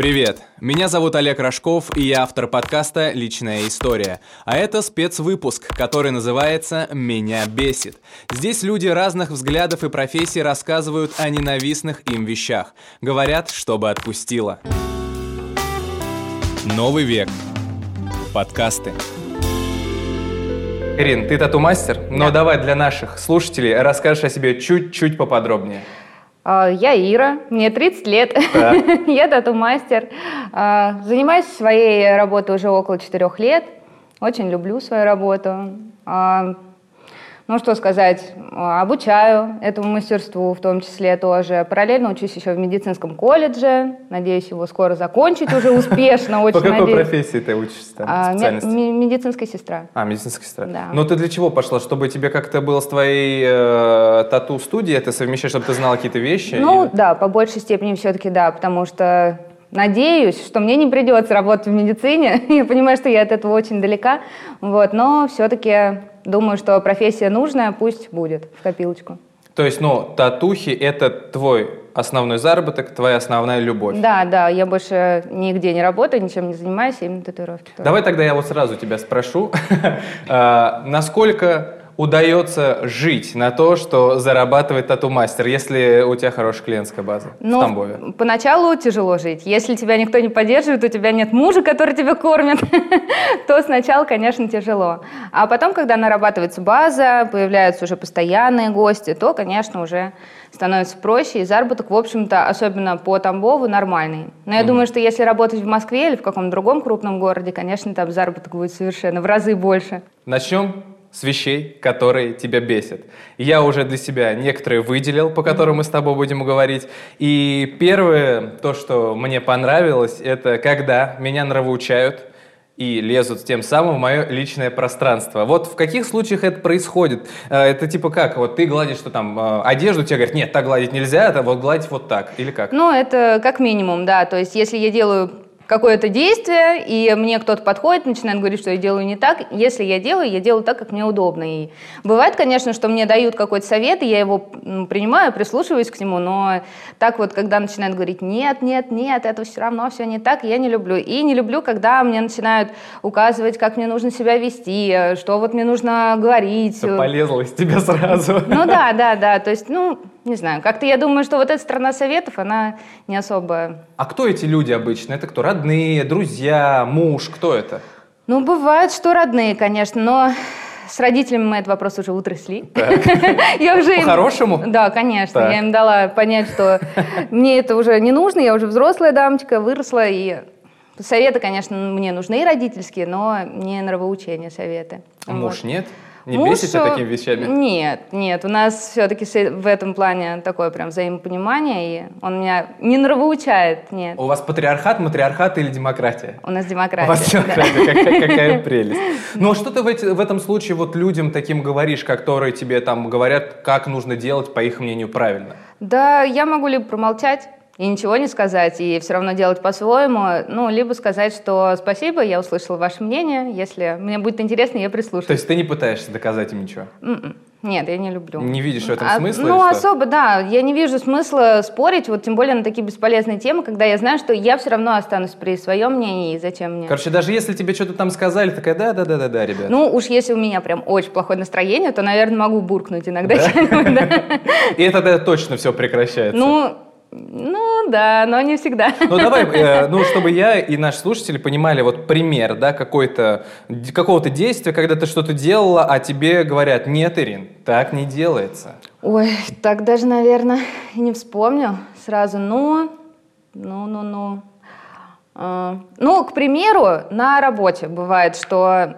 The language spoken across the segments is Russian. Привет! Меня зовут Олег Рожков, и я автор подкаста «Личная история». А это спецвыпуск, который называется «Меня бесит». Здесь люди разных взглядов и профессий рассказывают о ненавистных им вещах. Говорят, чтобы отпустило. Новый век. Подкасты. Ирин, ты тату-мастер, но давай для наших слушателей расскажешь о себе чуть-чуть поподробнее. Я Ира, мне 30 лет, да. Я тату-мастер, занимаюсь своей работой уже около 4 лет, очень люблю свою работу, ну что сказать, обучаю этому мастерству в том числе тоже, параллельно учусь еще в медицинском колледже, надеюсь его скоро закончить уже успешно, очень надеюсь. По какой профессии ты учишься там, специальности? Медицинская сестра. Медицинская сестра. Да. Но ты для чего пошла? Чтобы тебе как-то было с твоей тату-студией это совмещать, чтобы ты знала какие-то вещи? Ну да, по большей степени все-таки да, потому что... Надеюсь, что мне не придется работать в медицине. Я понимаю, что я от этого очень далека. Вот, но все-таки думаю, что профессия нужная, пусть будет в копилочку. То есть, татухи – это твой основной заработок, твоя основная любовь. Да, я больше нигде не работаю, ничем не занимаюсь, именно татуировки. Давай тогда я вот сразу тебя спрошу, насколько удается жить на то, что зарабатывает тату-мастер, если у тебя хорошая клиентская база в Тамбове? Поначалу тяжело жить. Если тебя никто не поддерживает, у тебя нет мужа, который тебя кормит, то сначала, конечно, тяжело. А потом, когда нарабатывается база, появляются уже постоянные гости, то, конечно, уже становится проще. И заработок, в общем-то, особенно по Тамбову, нормальный. Но я думаю, что если работать в Москве или в каком-то другом крупном городе, конечно, там заработок будет совершенно в разы больше. Начнем с вещей, которые тебя бесят. Я уже для себя некоторые выделил, по которым мы с тобой будем говорить. И первое, то, что мне понравилось, это когда меня нравоучают и лезут тем самым в мое личное пространство. Вот в каких случаях это происходит? Это типа как? Вот ты гладишь, что там, одежду, тебе говорят, нет, так гладить нельзя, это вот гладить вот так, или как? Это как минимум, да. То есть если я делаю какое-то действие, и мне кто-то подходит, начинает говорить, что я делаю не так. Если я делаю так, как мне удобно. И бывает, конечно, что мне дают какой-то совет, и я его принимаю, прислушиваюсь к нему, но так вот, когда начинают говорить «нет, это все равно все не так», я не люблю. И не люблю, когда мне начинают указывать, как мне нужно себя вести, что вот мне нужно говорить. Это полезло из тебя сразу. Да, то есть, не знаю, как-то я думаю, что вот эта сторона советов, она не особо... А кто эти люди обычно? Это кто? Родные, друзья, муж? Кто это? Бывает, что родные, конечно, но с родителями мы этот вопрос уже утрясли. По-хорошему? Да, конечно. Я им дала понять, что мне это уже не нужно, я уже взрослая дамочка, выросла, и... Советы, конечно, мне нужны и родительские, но не нравоучения советы. Муж нет? Не бесится такими вещами? Нет. У нас все-таки в этом плане такое прям взаимопонимание, и он меня не нравоучает, нет. У вас патриархат, матриархат или демократия? У нас демократия. У вас демократия, какая прелесть. Ну, а что ты в этом случае вот людям таким говоришь, которые тебе там говорят, как нужно делать, по их мнению, правильно? Да, я могу либо промолчать и ничего не сказать, и все равно делать по-своему, либо сказать, что спасибо, я услышала ваше мнение, если мне будет интересно, я прислушаюсь. То есть ты не пытаешься доказать им ничего? Нет, я не люблю. Не видишь в этом смысла? Особо, да, я не вижу смысла спорить, вот тем более на такие бесполезные темы, когда я знаю, что я все равно останусь при своем мнении, и зачем мне? Короче, даже если тебе что-то там сказали, такая, да, ребят. Уж если у меня прям очень плохое настроение, то, наверное, могу буркнуть иногда. И это тогда точно все прекращается? Да, но не всегда. Давай, чтобы я и наши слушатели понимали вот пример, да, какого-то действия, когда ты что-то делала, а тебе говорят, нет, Ирин, так не делается. Так даже, наверное, не вспомню сразу. К примеру, на работе бывает, что...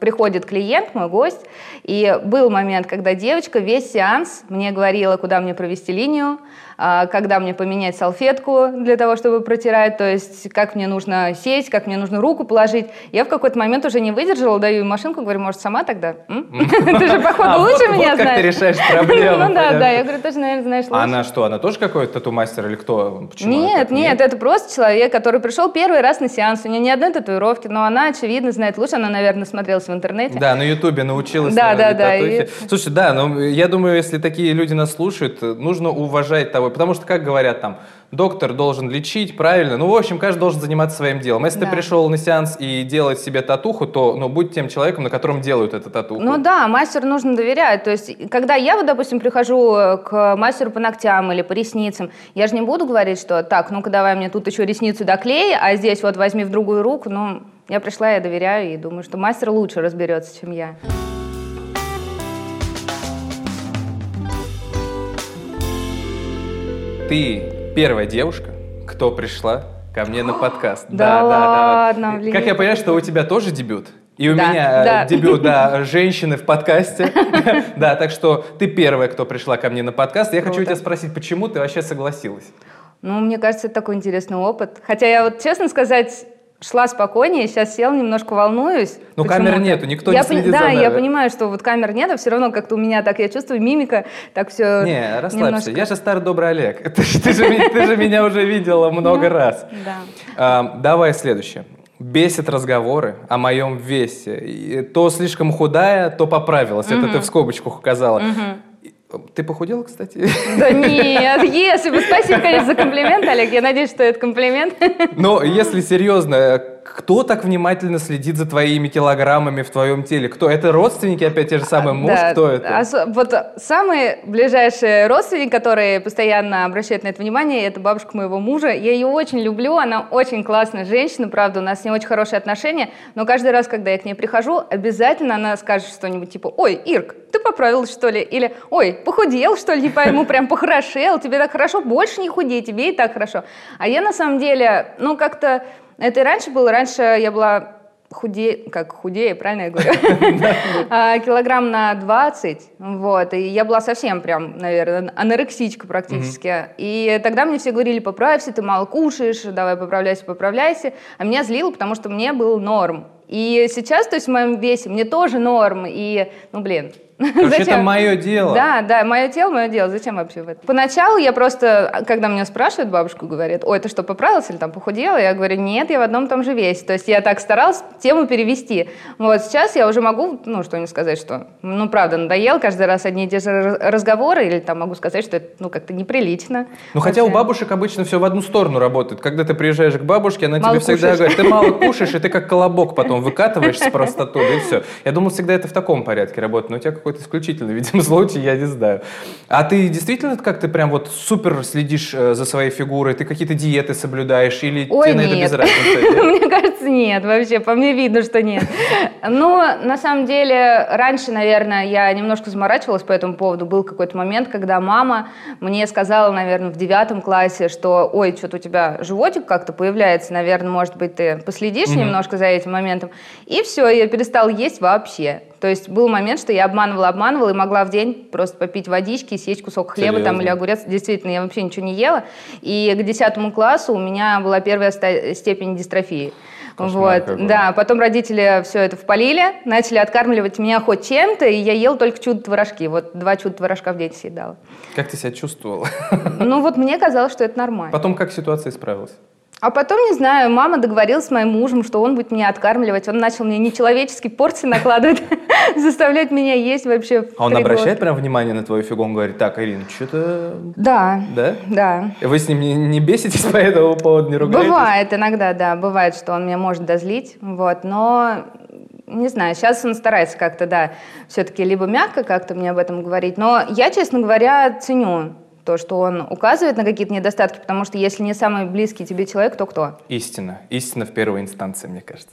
приходит клиент, мой гость, и был момент, когда девочка весь сеанс мне говорила, куда мне провести линию, когда мне поменять салфетку для того, чтобы протирать, то есть как мне нужно сесть, как мне нужно руку положить. Я в какой-то момент уже не выдержала, даю ей машинку, говорю, может, сама тогда? Ты же, походу, лучше меня знаешь. Как ты решаешь проблему. Да, я говорю, ты же, наверное, знаешь лучше. Она что, она тоже какой-то тату-мастер или кто? Нет, это просто человек, который пришел первый раз на сеанс, у нее ни одной татуировки, но она, очевидно, знает лучше, она, наверное, смотрелась в интернете. Да, на Ютубе научилась. Да. Слушай, я думаю, если такие люди нас слушают, нужно уважать того, потому что, как говорят там, доктор должен лечить, правильно? Ну, в общем, каждый должен заниматься своим делом. Если ты пришел на сеанс и делать себе татуху, то, ну, будь тем человеком, на котором делают эту татуху. Ну да, мастеру нужно доверять. То есть, когда я, вот, допустим, прихожу к мастеру по ногтям или по ресницам, я же не буду говорить, что так, ну-ка давай мне тут еще ресницу доклей, а здесь вот возьми в другую руку. Ну, я пришла, я доверяю и думаю, что мастер лучше разберется, чем я. Ты первая девушка, кто пришла ко мне на подкаст. Да, ладно. Блин, как я понимаю, что у тебя тоже дебют? И у меня дебют, женщины в подкасте. Да, так что ты первая, кто пришла ко мне на подкаст. Я хочу у тебя спросить, почему ты вообще согласилась? Ну, мне кажется, это такой интересный опыт. Хотя я вот, честно сказать, шла спокойнее, сейчас села, немножко волнуюсь. Ну, камер нету, никто не следит за нами. Да, я понимаю, что вот камер нет, а все равно как-то у меня так, я чувствую, мимика, так все. Не, расслабься, я же старый добрый Олег. Ты же меня уже видела много раз. Да. Давай следующее. Бесит разговоры о моем весе. То слишком худая, то поправилась. Это ты в скобочках указала. Ты похудела, кстати? Да нет, если бы. Спасибо, конечно, за комплимент, Олег. Я надеюсь, что это комплимент. Но если серьезно, кто так внимательно следит за твоими килограммами в твоем теле? Кто? Это родственники, опять те же самые, муж? Да. Кто это? Вот самый ближайший родственник, который постоянно обращает на это внимание, это бабушка моего мужа. Я ее очень люблю, она очень классная женщина, правда, у нас с ней очень хорошие отношения, но каждый раз, когда я к ней прихожу, обязательно она скажет что-нибудь типа: «Ой, Ирк, ты поправилась, что ли?» Или: «Ой, похудел, что ли, не пойму, прям похорошел, тебе так хорошо, больше не худей, тебе и так хорошо». А я на самом деле, ну как-то... Это и раньше было. Раньше я была худее, правильно я говорю? Килограмм на 20. Вот. И я была совсем прям, наверное, анорексичка практически. И тогда мне все говорили: поправься, ты мало кушаешь, давай поправляйся. А меня злило, потому что мне был норм. И сейчас, то есть в моем весе, мне тоже норм. И, ну блин... Короче, это мое дело. Да, мое дело. Зачем вообще в это? Поначалу я просто, когда меня спрашивают, бабушку говорит: «Ой, ты что, поправилась или там похудела?» Я говорю: «Нет, я в одном и том же весе». То есть я так старалась тему перевести. Вот сейчас я уже могу, ну что не сказать, что, ну правда, надоел каждый раз одни и те же разговоры, или там могу сказать, что это, ну как-то неприлично. Ну вообще. Хотя у бабушек обычно все в одну сторону работает. Когда ты приезжаешь к бабушке, она тебе всегда говорит: «Ты мало кушаешь», и ты как колобок потом выкатываешься просто оттуда, и все. Я думал, всегда это в таком порядке работает, но у тебя какой-то исключительный, видимо, случай, я не знаю. А ты действительно как-то прям вот супер следишь за своей фигурой? Ты какие-то диеты соблюдаешь? Или тебе на это без разницы? Мне кажется, нет вообще. По мне видно, что нет. Ну, на самом деле, раньше, наверное, я немножко заморачивалась по этому поводу. Был какой-то момент, когда мама мне сказала, наверное, в 9 классе, что: «Ой, что-то у тебя животик как-то появляется, наверное, может быть, ты последишь немножко за этим моментом». И все, я перестала есть вообще. То есть был момент, что я обманывала и могла в день просто попить водички и съесть кусок хлеба там, или огурец. Действительно, я вообще ничего не ела. И к 10 классу у меня была первая степень дистрофии. Вот. Да, потом родители все это впалили, начали откармливать меня хоть чем-то, и я ела только чудо-творожки. Вот 2 чудо-творожка в день съедала. Как ты себя чувствовала? Ну вот мне казалось, что это нормально. Потом как ситуация исправилась? А потом, не знаю, мама договорилась с моим мужем, что он будет меня откармливать. Он начал мне нечеловеческие порции накладывать, заставлять меня есть вообще. А он обращает прям внимание на твою фигу? Он говорит: «Так, Ирина, что-то...» Да. Да? Да. Вы с ним не беситесь по этому поводу, не ругаетесь? Бывает иногда, да. Бывает, что он меня может дозлить. Вот, но... Не знаю, сейчас он старается как-то, да, все-таки либо мягко как-то мне об этом говорить. Но я, честно говоря, ценю то, что он указывает на какие-то недостатки, потому что если не самый близкий тебе человек, то кто? Истина. Истина в первой инстанции, мне кажется.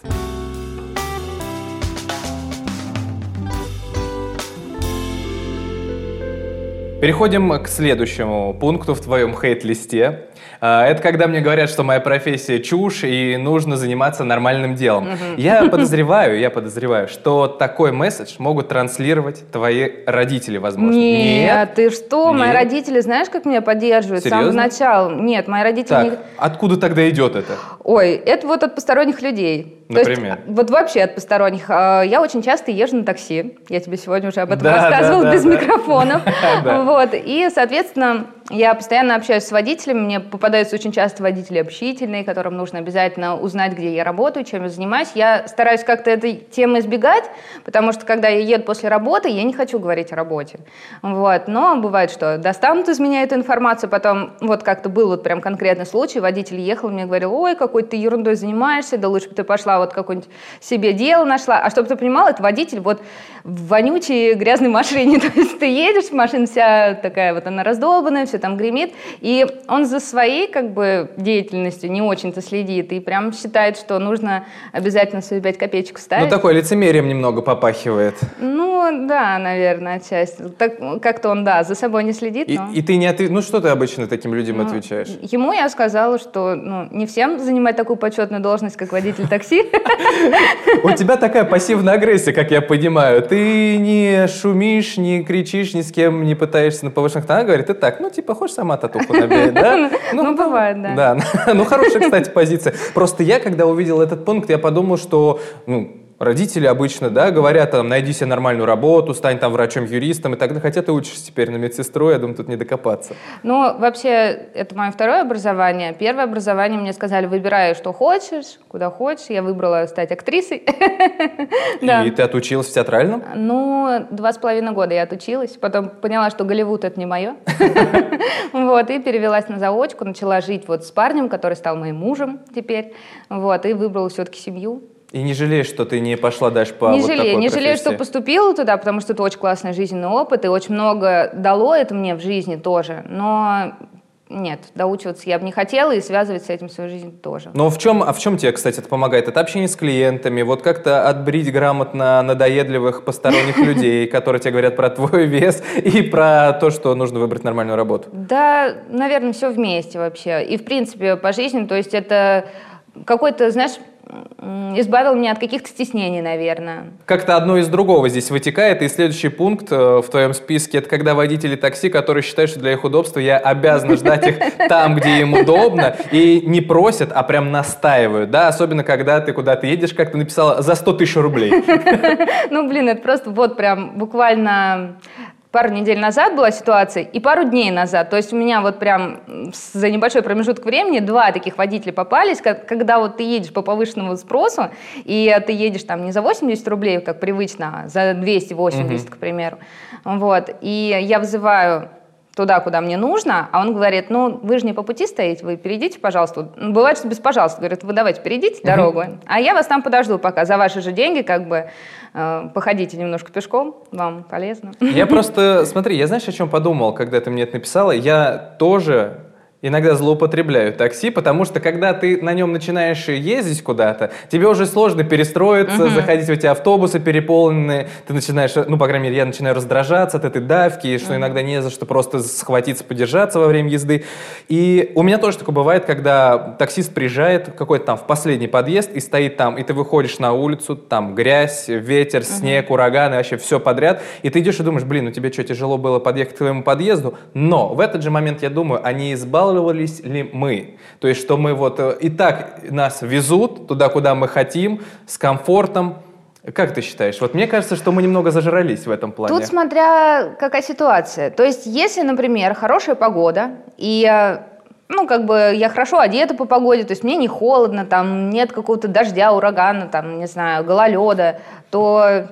Переходим к следующему пункту в твоем хейт-листе. Это когда мне говорят, что моя профессия чушь и нужно заниматься нормальным делом. Я подозреваю, что такой месседж могут транслировать твои родители, возможно. Нет, ты что? Нет. Мои родители, знаешь, как меня поддерживают? Серьезно? С самого начала. Нет, мои родители... Так, откуда тогда идет это? Ой, это вот от посторонних людей. Например? То есть, вот вообще от посторонних. Я очень часто езжу на такси. Я тебе сегодня уже об этом рассказывала, без микрофонов. Вот. И, соответственно, я постоянно общаюсь с водителями. Мне попадаются очень часто водители общительные, которым нужно обязательно узнать, где я работаю, чем я занимаюсь. Я стараюсь как-то этой темы избегать, потому что, когда я еду после работы, я не хочу говорить о работе. Вот. Но бывает, что достанут из меня эту информацию, потом вот как-то был вот прям конкретный случай, водитель ехал и мне говорил: ой, какой ты ерундой занимаешься, да лучше бы ты пошла вот какое-нибудь себе дело нашла. А чтобы ты понимал, это водитель вот в вонючей грязной машине. То есть ты едешь, машина вся такая вот, она раздолбанная, все там гремит. И он за своей как бы деятельностью не очень-то следит и прям считает, что нужно обязательно свои 5 копеечек ставить. Ну, такое лицемерием немного попахивает. Ну, да, наверное, отчасти. Как-то он, да, за собой не следит. Но... И ты не отвечаешь. Ну, что ты обычно таким людям отвечаешь? Ему я сказала, что не всем занимать такую почетную должность, как водитель такси. У тебя такая пассивная агрессия, как я понимаю. Ты не шумишь, не кричишь, ни с кем не пытаешься на повышенных тонах. Говорит, ты так, типа, хочешь сама татуху набить, да? Ну, бывает, да. Да, хорошая, кстати, позиция. Просто я, когда увидел этот пункт, я подумал, что, родители обычно, говорят, там, найди себе нормальную работу, стань там врачом-юристом и так далее. Хотя ты учишься теперь на медсестру, я думаю, тут не докопаться. Ну, вообще, это мое второе образование. Первое образование мне сказали, выбирай, что хочешь, куда хочешь. Я выбрала стать актрисой. И ты отучилась в театральном? 2,5 года я отучилась. Потом поняла, что Голливуд — это не мое. Вот, и перевелась на заочку, начала жить вот с парнем, который стал моим мужем теперь. Вот, и выбрала все-таки семью. И не жалеешь, что ты не пошла дальше по вот такой профессии? Не жалею, что поступила туда, потому что это очень классный жизненный опыт, и очень много дало это мне в жизни тоже, но... Нет, доучиваться я бы не хотела и связывать с этим свою жизнь тоже. Но в чем тебе, кстати, это помогает? Это общение с клиентами, вот как-то отбрить грамотно надоедливых посторонних людей, которые тебе говорят про твой вес и про то, что нужно выбрать нормальную работу? Да, наверное, все вместе вообще. И, в принципе, по жизни, то есть это какой-то, знаешь... избавил меня от каких-то стеснений, наверное. Как-то одно из другого здесь вытекает, и следующий пункт в твоем списке — это когда водители такси, которые считают, что для их удобства я обязана ждать их там, где им удобно, и не просят, а прям настаивают, да, особенно когда ты куда-то едешь, как ты написала, за 100 тысяч рублей. Ну, блин, это просто вот прям буквально... Пару недель назад была ситуация, и пару дней назад. То есть у меня вот прям за небольшой промежуток времени 2 таких водителя попались, когда вот ты едешь по повышенному спросу, и ты едешь там не за 80 рублей, как привычно, а за 280, к примеру. Вот. И я вызываю туда, куда мне нужно, а он говорит, вы же не по пути стоите, вы перейдите, пожалуйста. Бывает, что без «пожалуйста». Говорит, вы давайте перейдите дорогу, а я вас там подожду пока, за ваши же деньги, как бы, походите немножко пешком, вам полезно. Я просто, смотри, я знаешь, о чем подумал, когда ты мне это написала? Я тоже... иногда злоупотребляю такси, потому что, когда ты на нем начинаешь ездить куда-то, тебе уже сложно перестроиться, заходить, у тебя автобусы переполнены, ты начинаешь, по крайней мере, я начинаю раздражаться от этой давки, что иногда не за что просто схватиться, подержаться во время езды. И у меня тоже такое бывает, когда таксист приезжает какой-то там в последний подъезд и стоит там, и ты выходишь на улицу, там грязь, ветер, снег, ураганы, вообще все подряд, и ты идешь и думаешь, блин, тебе что, тяжело было подъехать к твоему подъезду? Но в этот же момент я думаю, они избавляются ли мы. То есть, что мы вот и так нас везут туда, куда мы хотим, с комфортом. Как ты считаешь? Вот мне кажется, что мы немного зажрались в этом плане. Тут смотря какая ситуация. То есть, если, например, хорошая погода, и я хорошо одета по погоде, то есть мне не холодно, там нет какого-то дождя, урагана, там, не знаю, гололеда, то...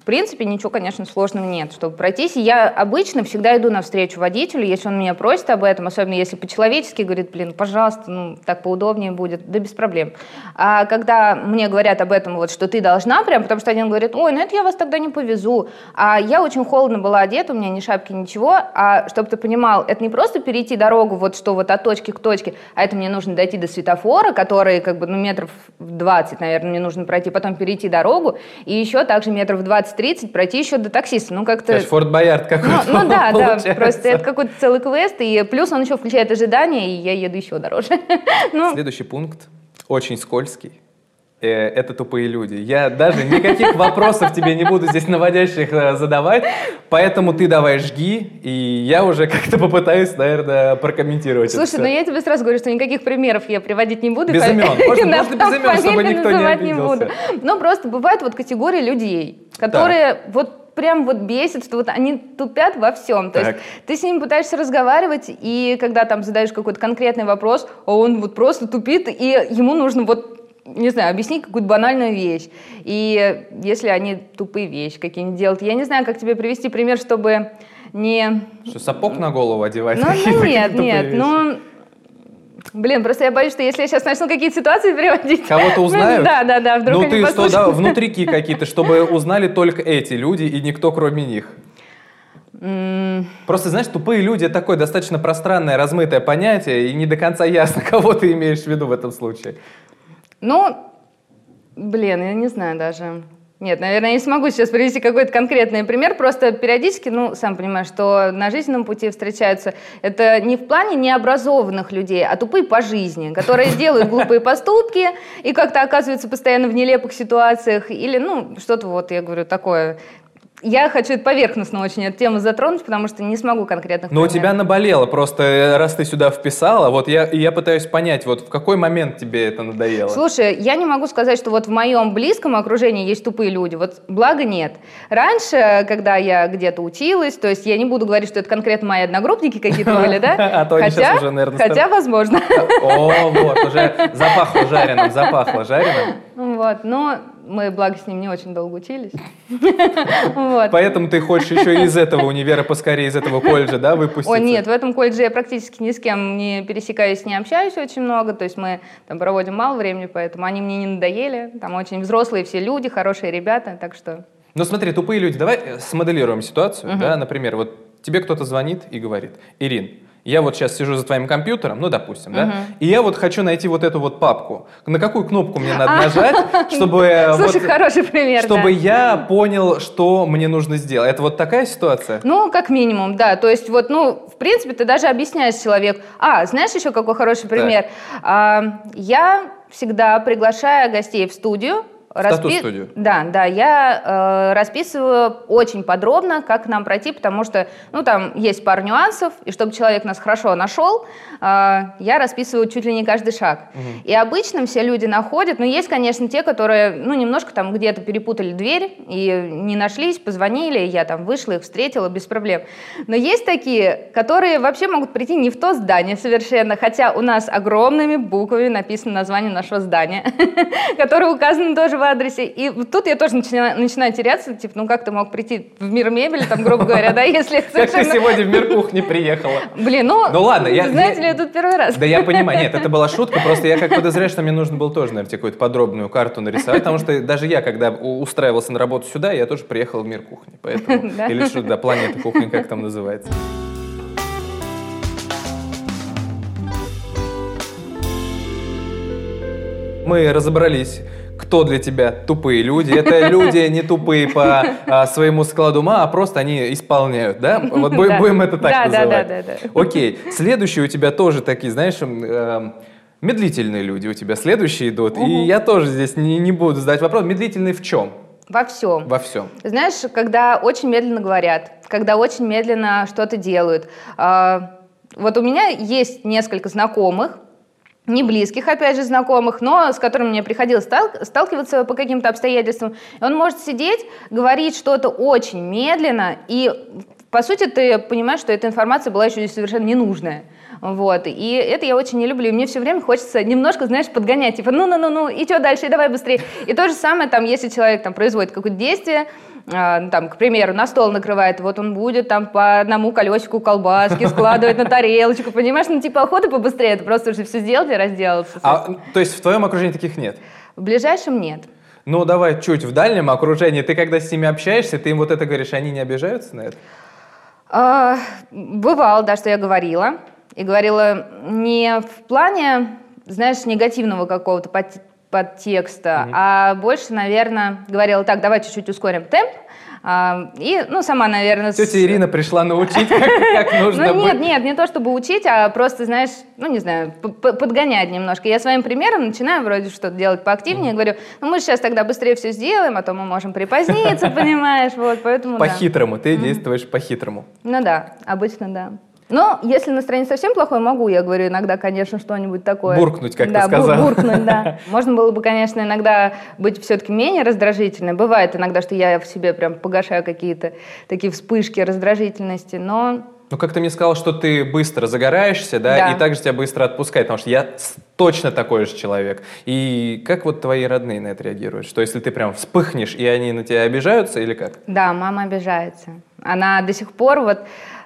В принципе, ничего, конечно, сложного нет, чтобы пройтись. И я обычно всегда иду навстречу водителю, если он меня просит об этом, особенно если по-человечески, говорит, блин, пожалуйста, так поудобнее будет, да без проблем. А когда мне говорят об этом, вот, что ты должна прям, потому что один говорит, ой, это я вас тогда не повезу. А я очень холодно была одета, у меня ни шапки, ничего. А чтобы ты понимал, это не просто перейти дорогу, вот что вот от точки к точке, а это мне нужно дойти до светофора, который как бы, метров 20, наверное, мне нужно пройти, потом перейти дорогу, и еще также метров 20-30 пройти еще до таксиста. То есть Форт Боярд какой-то. Да, просто это какой-то целый квест, и плюс он еще включает ожидания, и я еду еще дороже. Следующий пункт очень скользкий. это тупые люди. Я даже никаких вопросов тебе не буду здесь наводящих задавать, поэтому ты давай жги, и я уже как-то попытаюсь, наверное, прокомментировать. Слушай, но я тебе сразу говорю, что никаких примеров я приводить не буду. Без имен. Можно без имен, чтобы никто не обиделся. Но просто бывают вот категории людей, которые вот прям вот бесит, что вот они тупят во всем. То есть ты с ним пытаешься разговаривать, и когда там задаешь какой-то конкретный вопрос, он вот просто тупит, и ему нужно вот, не знаю, объяснить какую-то банальную вещь. И если они тупые вещи какие-нибудь делают, я не знаю, как тебе привести пример, чтобы не... Что, сапог на голову одевать? Ну нет, ну... Блин, просто я боюсь, что если я сейчас начну какие-то ситуации приводить... Кого-то узнают? Да, вдруг они послушают. Ну ты внутрики какие-то, чтобы узнали только эти люди и никто кроме них. Просто, знаешь, тупые люди — это такое достаточно пространное, размытое понятие, и не до конца ясно, кого ты имеешь в виду в этом случае. Ну, блин, я не знаю даже... Нет, наверное, я не смогу сейчас привести какой-то конкретный пример, просто периодически, ну, сам понимаешь, что на жизненном пути встречаются, это не в плане необразованных людей, а тупые по жизни, которые делают глупые поступки и как-то оказываются постоянно в нелепых ситуациях или, ну, что-то вот, я говорю, такое... Я хочу поверхностно очень эту тему затронуть, потому что не смогу конкретных примеров. Но у тебя наболело, просто раз ты сюда вписала, вот я пытаюсь понять, вот в какой момент тебе это надоело. Слушай, я не могу сказать, что вот в моем близком окружении есть тупые люди, вот благо нет. Раньше, когда я где-то училась, то есть я не буду говорить, что это конкретно мои одногруппники какие-то были, да? А то они сейчас уже, наверное... Хотя, возможно. О, вот, уже запахло жареным. Вот, но... Мы, благо, с ним не очень долго учились. Поэтому ты хочешь еще из этого универа поскорее, из этого колледжа, да, выпуститься? О, нет, в этом колледже я практически ни с кем не пересекаюсь, не общаюсь очень много. То есть мы там проводим мало времени, поэтому они мне не надоели. Там очень взрослые все люди, хорошие ребята, так что... Ну смотри, тупые люди, давай смоделируем ситуацию, да, например, вот тебе кто-то звонит и говорит: Ирин, я вот сейчас сижу за твоим компьютером, ну, допустим, да, и я вот хочу найти вот эту вот папку. На какую кнопку мне надо нажать, чтобы... Слушай, хороший пример, чтобы я понял, что мне нужно сделать. Это вот такая ситуация? Ну, как минимум, да. То есть вот, ну, в принципе, ты даже объясняешь человеку. А, знаешь еще какой хороший пример? Я всегда приглашаю гостей в студию. Тату-студию. Да, я расписываю очень подробно, как нам пройти, потому что, ну, там есть пару нюансов, и чтобы человек нас хорошо нашел, я расписываю чуть ли не каждый шаг. И обычно все люди находят, но есть, конечно, те, которые, ну, немножко там где-то перепутали дверь и не нашлись, позвонили, я там вышла, их встретила без проблем. Но есть такие, которые вообще могут прийти не в то здание совершенно, хотя у нас огромными буквами написано название нашего здания, которое указано тоже в адресе. И тут я тоже начинаю теряться, типа, ну как ты мог прийти в мир мебели, там, грубо говоря, да, если совершенно... Как ты сегодня в мир кухни приехала. Блин, ну ладно, знаете ли, я тут первый раз. Да я понимаю, нет, это была шутка, просто я как подозреваю, что мне нужно было тоже, наверное, какую-то подробную карту нарисовать, потому что даже я, когда устраивался на работу сюда, я тоже приехал в мир кухни, поэтому... Или что, да, планета кухни, как там называется. Мы разобрались, кто для тебя тупые люди. Это люди не тупые по своему складу ума, а просто они исполняют, да? Вот будем это так называть. Да. Окей. Следующие у тебя тоже такие, знаешь, медлительные люди у тебя следующие идут. И я тоже здесь не буду задать вопрос. Медлительные в чем? Во всем. Знаешь, когда очень медленно говорят, когда очень медленно что-то делают. Вот у меня есть несколько знакомых, не близких, опять же, знакомых, но с которым мне приходилось сталкиваться по каким-то обстоятельствам. Он может сидеть, говорить что-то очень медленно, и, по сути, ты понимаешь, что эта информация была еще совершенно ненужная. Вот. И это я очень не люблю. И мне все время хочется немножко, знаешь, подгонять. Типа, ну, и что дальше, и давай быстрее. И то же самое, там, если человек там производит какое-то действие, там, к примеру, на стол накрывает, вот он будет там по одному колесику колбаски складывать на тарелочку, понимаешь? Ну, типа, охота побыстрее, это просто уже все сделать и разделаться. То есть в твоем окружении таких нет? В ближайшем нет. Ну, давай чуть в дальнем окружении. Ты когда с ними общаешься, ты им вот это говоришь, они не обижаются на это? Бывало, да, что я говорила. И говорила не в плане, знаешь, негативного какого-то подтекста, а больше, наверное, говорила: так, давай чуть-чуть ускорим темп, И, ну, сама, наверное... Тетя Ирина пришла научить, как нужно быть. Нет, не то чтобы учить, а просто, знаешь, ну, не знаю, подгонять немножко. Я своим примером начинаю вроде что-то делать поактивнее, говорю, ну, мы сейчас тогда быстрее все сделаем, а то мы можем припоздниться, понимаешь, вот, поэтому... По-хитрому, ты действуешь по-хитрому. Ну да, обычно да. Но если настроение совсем плохое, могу, я говорю, иногда, конечно, что-нибудь такое. Буркнуть, как ты сказала. Да, буркнуть, да. Можно было бы, конечно, иногда быть все-таки менее раздражительной. Бывает иногда, что я в себе прям погашаю какие-то такие вспышки раздражительности, но... Ну, как ты мне сказала, что ты быстро загораешься, да, и также тебя быстро отпускает, потому что я точно такой же человек. И как вот твои родные на это реагируют? Что если ты прям вспыхнешь, и они на тебя обижаются или как? Да, мама обижается. Она до сих пор вот...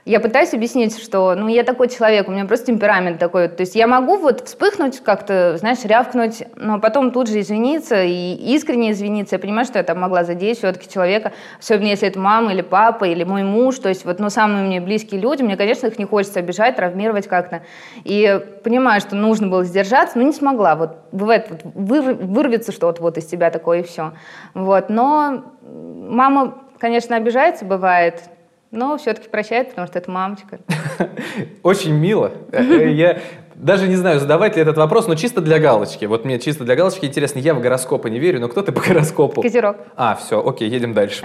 Я пытаюсь объяснить, что, ну, я такой человек, у меня просто темперамент такой. То есть я могу вот вспыхнуть как-то, знаешь, рявкнуть, но потом тут же извиниться и искренне извиниться. Я понимаю, что я там могла задеть все-таки человека, особенно если это мама или папа или мой муж. То есть вот, ну, самые мне близкие люди, мне, конечно, их не хочется обижать, травмировать как-то. И понимаю, что нужно было сдержаться, но не смогла. Вот бывает, вот, вырвется что-то вот из тебя такое и все. Вот, но мама, конечно, обижается, бывает. Но все-таки прощает, потому что это мамочка. Очень мило. Я даже не знаю, задавать ли этот вопрос, но чисто для галочки. Вот мне чисто для галочки интересно, я в гороскопы не верю, но кто ты по гороскопу? Козерог. А, все, окей, едем дальше.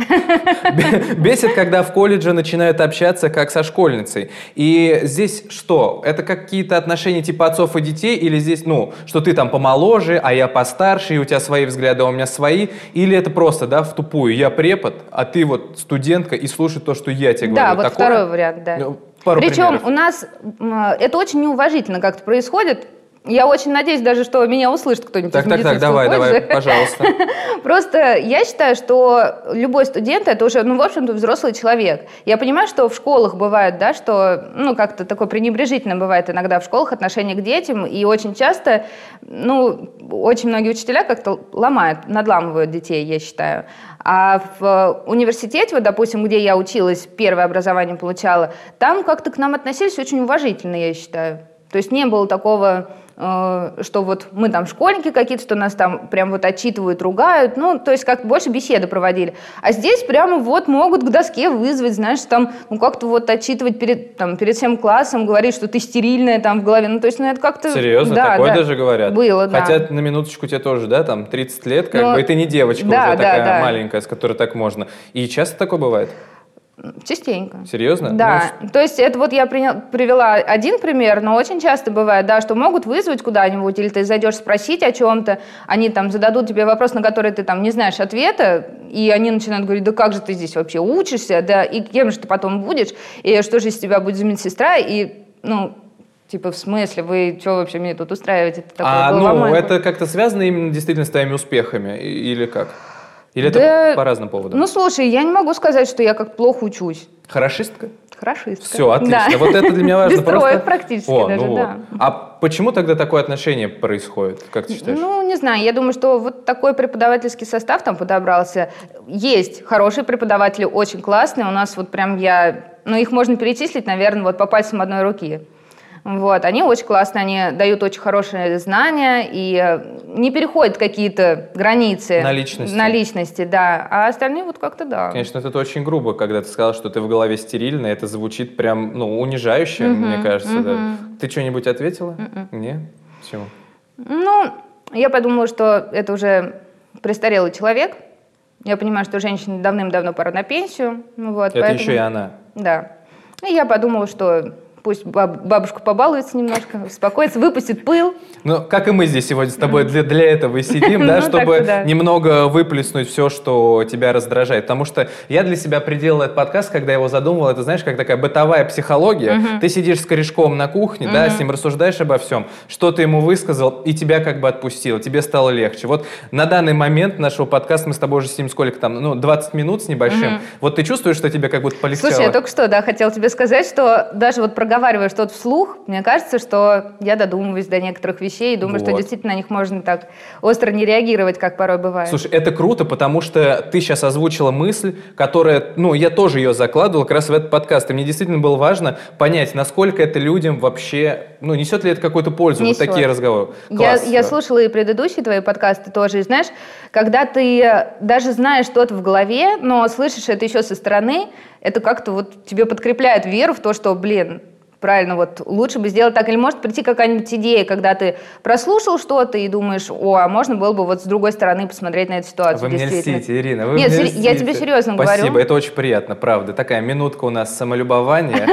Бесит, когда в колледже начинают общаться как со школьницей. И здесь что? Это какие-то отношения типа отцов и детей? Или здесь, ну, что ты там помоложе, а я постарше, и у тебя свои взгляды, а у меня свои? Или это просто, да, в тупую? Я препод, а ты вот студентка, и слушай то, что я тебе говорю. Да, вот второй вариант, да. Причем у нас это очень неуважительно как-то происходит. Я очень надеюсь даже, что меня услышит кто-нибудь из медицинского колледжа. Давай, пожалуйста. Просто я считаю, что любой студент – это уже, ну, в общем-то, взрослый человек. Я понимаю, что в школах бывает, да, что, ну, как-то такое пренебрежительно бывает иногда в школах отношение к детям, и очень часто, ну, очень многие учителя как-то ломают, надламывают детей, я считаю. А в университете, вот, допустим, где я училась, первое образование получала, там как-то к нам относились очень уважительно, я считаю. То есть не было такого, что вот мы там школьники какие-то, что нас там прям вот отчитывают, ругают, ну, то есть как-то больше беседы проводили. А здесь прямо вот могут к доске вызвать, знаешь, там, ну, как-то вот отчитывать перед всем классом, говорить, что ты стерильная там в голове, ну, то есть, ну, это как-то... Серьезно? Да, такое даже говорят? Было, да. Хотя на минуточку тебе тоже, да, там, 30 лет, как бы, и ты не девочка уже такая маленькая, с которой так можно. И часто такое бывает? Частенько. Серьезно? Да. Ну, то есть это вот я привела один пример, но очень часто бывает, да, что могут вызвать куда-нибудь, или ты зайдешь спросить о чем-то, они там зададут тебе вопрос, на который ты там не знаешь ответа, и они начинают говорить, да как же ты здесь вообще учишься, да, и кем же ты потом будешь, и что же из тебя будет за медсестра, и, ну... Типа, в смысле, вы что вообще меня тут устраиваете? Это такое ну, это как-то связано именно действительно с твоими успехами или как? Или это по разным поводам? Ну, слушай, я не могу сказать, что я как плохо учусь. Хорошистка? Хорошистка. Все, отлично. Да. Вот это для меня важно. Бестроек практически даже. А почему тогда такое отношение происходит, как ты считаешь? Ну, не знаю. Я думаю, что вот такой преподавательский состав там подобрался. Есть хорошие преподаватели, очень классные. У нас вот прям ну, их можно перечислить, наверное, вот по пальцам одной руки. Вот, они очень классные, они дают очень хорошие знания и не переходят какие-то границы на личности, да, а остальные вот как-то да. Конечно, это очень грубо, когда ты сказал, что ты в голове стерильная, это звучит прям, ну, унижающе, мне кажется, да. Ты что-нибудь ответила? Нет? Почему? Ну, я подумала, что это уже престарелый человек, я понимаю, что женщине давным-давно пора на пенсию, вот. Это поэтому... еще и она? Да, и я подумала, что... Пусть бабушка побалуется немножко, успокоится, выпустит пыл. Ну, как и мы здесь сегодня с тобой для этого и сидим, да, чтобы немного выплеснуть все, что тебя раздражает. Потому что я для себя приделал этот подкаст, когда его задумывал, это, знаешь, как такая бытовая психология. Ты сидишь с корешком на кухне, да, с ним рассуждаешь обо всем, что ты ему высказал, и тебя как бы отпустило, тебе стало легче. Вот на данный момент нашего подкаста мы с тобой уже сидим сколько там, ну, 20 минут с небольшим. Вот ты чувствуешь, что тебе как будто полегчало? Слушай, я только что, да, хотела тебе сказать, что даже вот про проговариваю что-то вслух, мне кажется, что я додумываюсь до некоторых вещей и думаю, что действительно на них можно так остро не реагировать, как порой бывает. Слушай, это круто, потому что ты сейчас озвучила мысль, которая, ну, я тоже ее закладывал как раз в этот подкаст, и мне действительно было важно понять, насколько это людям вообще, ну, несет ли это какую-то пользу, несет. Вот такие разговоры. Класс. Я слушала и предыдущие твои подкасты тоже, и знаешь, когда ты даже знаешь что-то в голове, но слышишь это еще со стороны, это как-то вот тебе подкрепляет веру в то, что, блин, правильно, вот лучше бы сделать так. Или может прийти какая-нибудь идея, когда ты прослушал что-то и думаешь, о, а можно было бы вот с другой стороны посмотреть на эту ситуацию. Вы мне льстите, Ирина, вы Нет, мне льстите. Я тебе серьезно говорю. Спасибо, это очень приятно, правда. Такая минутка у нас самолюбования.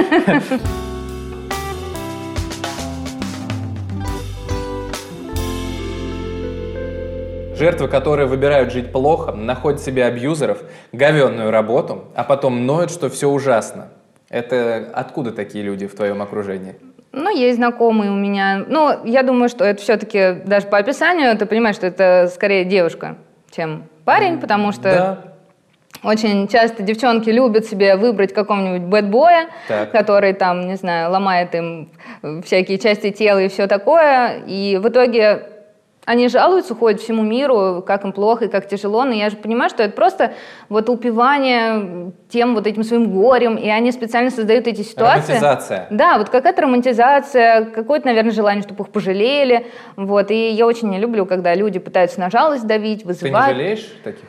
Жертвы, которые выбирают жить плохо, находят себе абьюзеров, говенную работу, а потом ноют, что все ужасно. Это откуда такие люди в твоем окружении? Ну, есть знакомые у меня. Ну, я думаю, что это все-таки даже по описанию ты понимаешь, что это скорее девушка, чем парень, потому что... Да. Очень часто девчонки любят себе выбрать какого-нибудь бэтбоя, который там, не знаю, ломает им всякие части тела и все такое. И в итоге... Они жалуются, ходят всему миру, как им плохо и как тяжело, но я же понимаю, что это просто вот упивание тем вот этим своим горем, и они специально создают эти ситуации. Романтизация. Да, вот какая-то романтизация, какое-то, наверное, желание, чтобы их пожалели, вот, и я очень не люблю, когда люди пытаются на жалость давить, вызывать. Ты не жалеешь таких?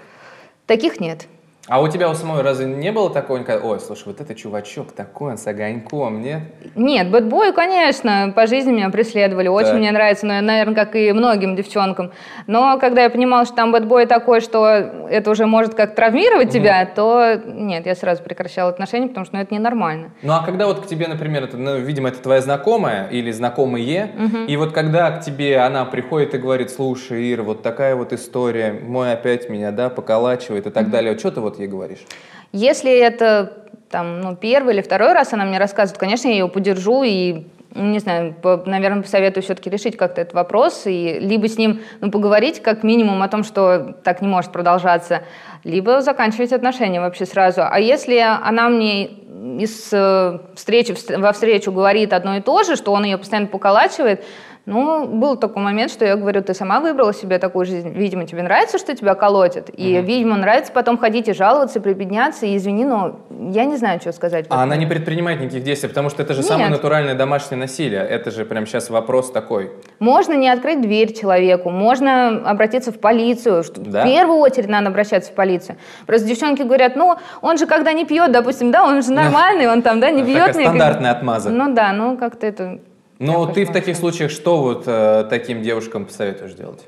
Таких нет. А у тебя у самой разве не было такого? Ой, слушай, вот это чувачок такой, он с огоньком, нет? Нет, бэтбой, конечно, по жизни меня преследовали, очень мне нравится, но, наверное, как и многим девчонкам. Но когда я понимала, что там бэтбой такой, что это уже может как травмировать тебя, то нет, я сразу прекращала отношения, потому что это ненормально. Ну а когда вот к тебе, например, это, ну, видимо, это твоя знакомая или знакомые, и вот когда к тебе она приходит и говорит, слушай, Ира, вот такая вот история, мой опять меня, да, поколачивает и так далее, что ты вот ей говоришь? Если это там, ну, первый или второй раз она мне рассказывает, конечно, я ее поддержу и, не знаю, наверное, посоветую все-таки решить как-то этот вопрос и либо с ним, ну, поговорить как минимум о том, что так не может продолжаться, либо заканчивать отношения вообще сразу. А если она мне из встречи во встречу говорит одно и то же, что он ее постоянно поколачивает, ну, был такой момент, что я говорю, ты сама выбрала себе такую жизнь, видимо, тебе нравится, что тебя колотят, и, видимо, нравится потом ходить и жаловаться, прибедняться, и извини, но я не знаю, что сказать. А она не предпринимает никаких действий, потому что это же самое натуральное домашнее насилие, это же прям сейчас вопрос такой. Можно не открыть дверь человеку, можно обратиться в полицию, в первую очередь надо обращаться в полицию. Просто девчонки говорят, ну, он же когда не пьет, допустим, да, он же нормальный, он там, да, не пьет. Такая стандартная отмаза. Ну да, ну как-то это... Ну, ты в таких случаях что вот таким девушкам посоветуешь делать?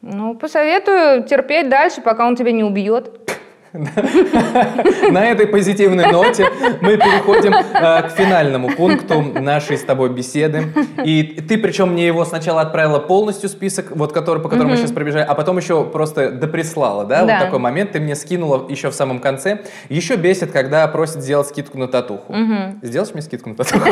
Ну, посоветую терпеть дальше, пока он тебя не убьет. На этой позитивной ноте мы переходим к финальному пункту нашей с тобой беседы. И ты, причем, мне его сначала отправила полностью список, вот который, по которому мы сейчас пробежали, а потом еще просто доприслала, да? Вот такой момент ты мне скинула еще в самом конце. Еще бесит, когда просят сделать скидку на татуху. Сделаешь мне скидку на татуху?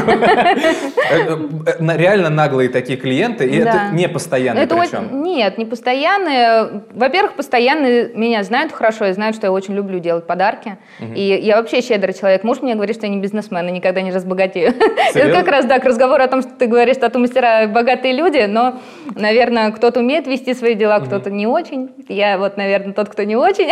Реально наглые такие клиенты, и это не постоянные причем. Нет, не постоянные. Во-первых, постоянные меня знают хорошо и знают, что я очень люблю делать подарки. И я вообще щедрый человек. Муж мне говорит, что я не бизнесмен и никогда не разбогатею. Это как раз, да, к разговору о том, что ты говоришь, что тату-мастера богатые люди, но, наверное, кто-то умеет вести свои дела, кто-то не очень. Я вот, наверное, тот, кто не очень.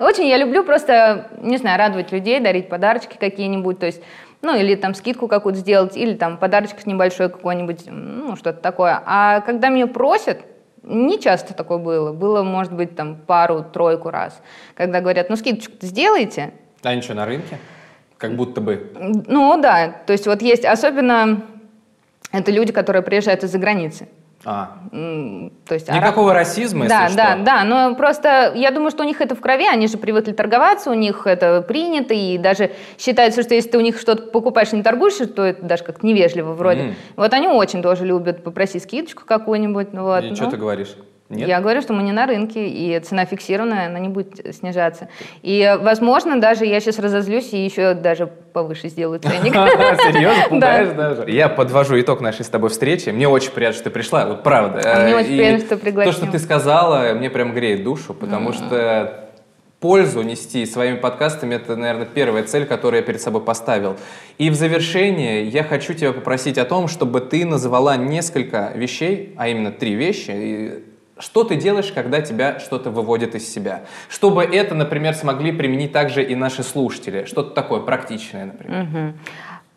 Очень я люблю просто, не знаю, радовать людей, дарить подарочки какие-нибудь, то есть, ну, или там скидку какую-то сделать, или там подарочек небольшой какой-нибудь, ну, что-то такое. А когда меня просят, не часто такое было. Было, может быть, там пару-тройку раз. Когда говорят, ну, скидочку-то сделайте. А ничего, на рынке? Как будто бы. Ну, да. То есть вот есть, особенно, это люди, которые приезжают из-за границы. То есть, никакого расизма, да, если что. Да, но просто я думаю, что у них это в крови, они же привыкли торговаться, у них это принято, и даже считается, что если ты у них что-то покупаешь и не торгуешь, то это даже как-то невежливо вроде. Вот они очень тоже любят попросить скидочку какую-нибудь. Вот, и что ты говоришь? Нет? Я говорю, что мы не на рынке, и цена фиксированная, она не будет снижаться. И, возможно, даже я сейчас разозлюсь и еще даже повыше сделаю ценник. Серьезно? Пугаешь даже? Я подвожу итог нашей с тобой встречи. Мне очень приятно, что ты пришла, вот правда. Мне очень приятно, что пригласила. То, что ты сказала, мне прям греет душу, потому что... пользу нести своими подкастами, это, наверное, первая цель, которую я перед собой поставил. И в завершение я хочу тебя попросить о том, чтобы ты назвала несколько вещей, а именно 3 вещи, и что ты делаешь, когда тебя что-то выводит из себя. Чтобы это, например, смогли применить также и наши слушатели. Что-то такое практичное, например. Угу.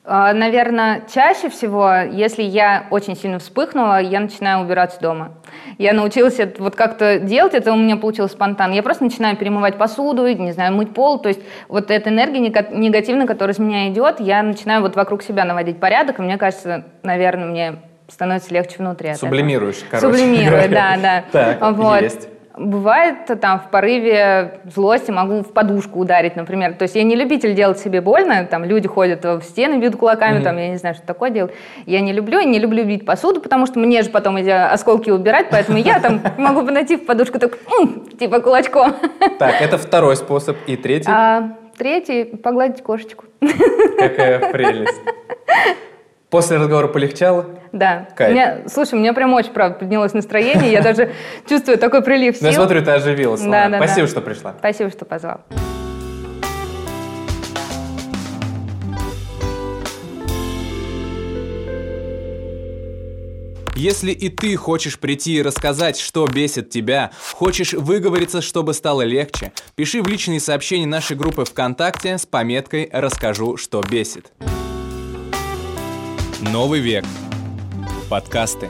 Наверное, чаще всего, если я очень сильно вспыхнула, я начинаю убираться дома. Я научилась вот как-то делать, это у меня получилось спонтанно. Я просто начинаю перемывать посуду, не знаю, мыть пол. То есть вот эта энергия негативная, которая с меня идет, я начинаю вот вокруг себя наводить порядок. И мне кажется, наверное, мне становится легче внутри. Сублимируешь, короче. Сублимирую, да. Так, есть. Бывает, там, в порыве злости могу в подушку ударить, например. То есть я не любитель делать себе больно, там, люди ходят в стены, бьют кулаками, там, я не знаю, что такое делать. Я не люблю, бить посуду, потому что мне же потом эти осколки убирать, поэтому я там могу найти в подушку только, типа, кулачком. Так, это второй способ. И третий? Третий – погладить кошечку. Какая прелесть. После разговора полегчало? Да. Кайф. У меня прям очень, правда, поднялось настроение. Я даже чувствую такой прилив сил. Я смотрю, ты оживилась. Спасибо, что пришла. Спасибо, что позвал. Если и ты хочешь прийти и рассказать, что бесит тебя, хочешь выговориться, чтобы стало легче, пиши в личные сообщения нашей группы ВКонтакте с пометкой «Расскажу, что бесит». Новый век. Подкасты.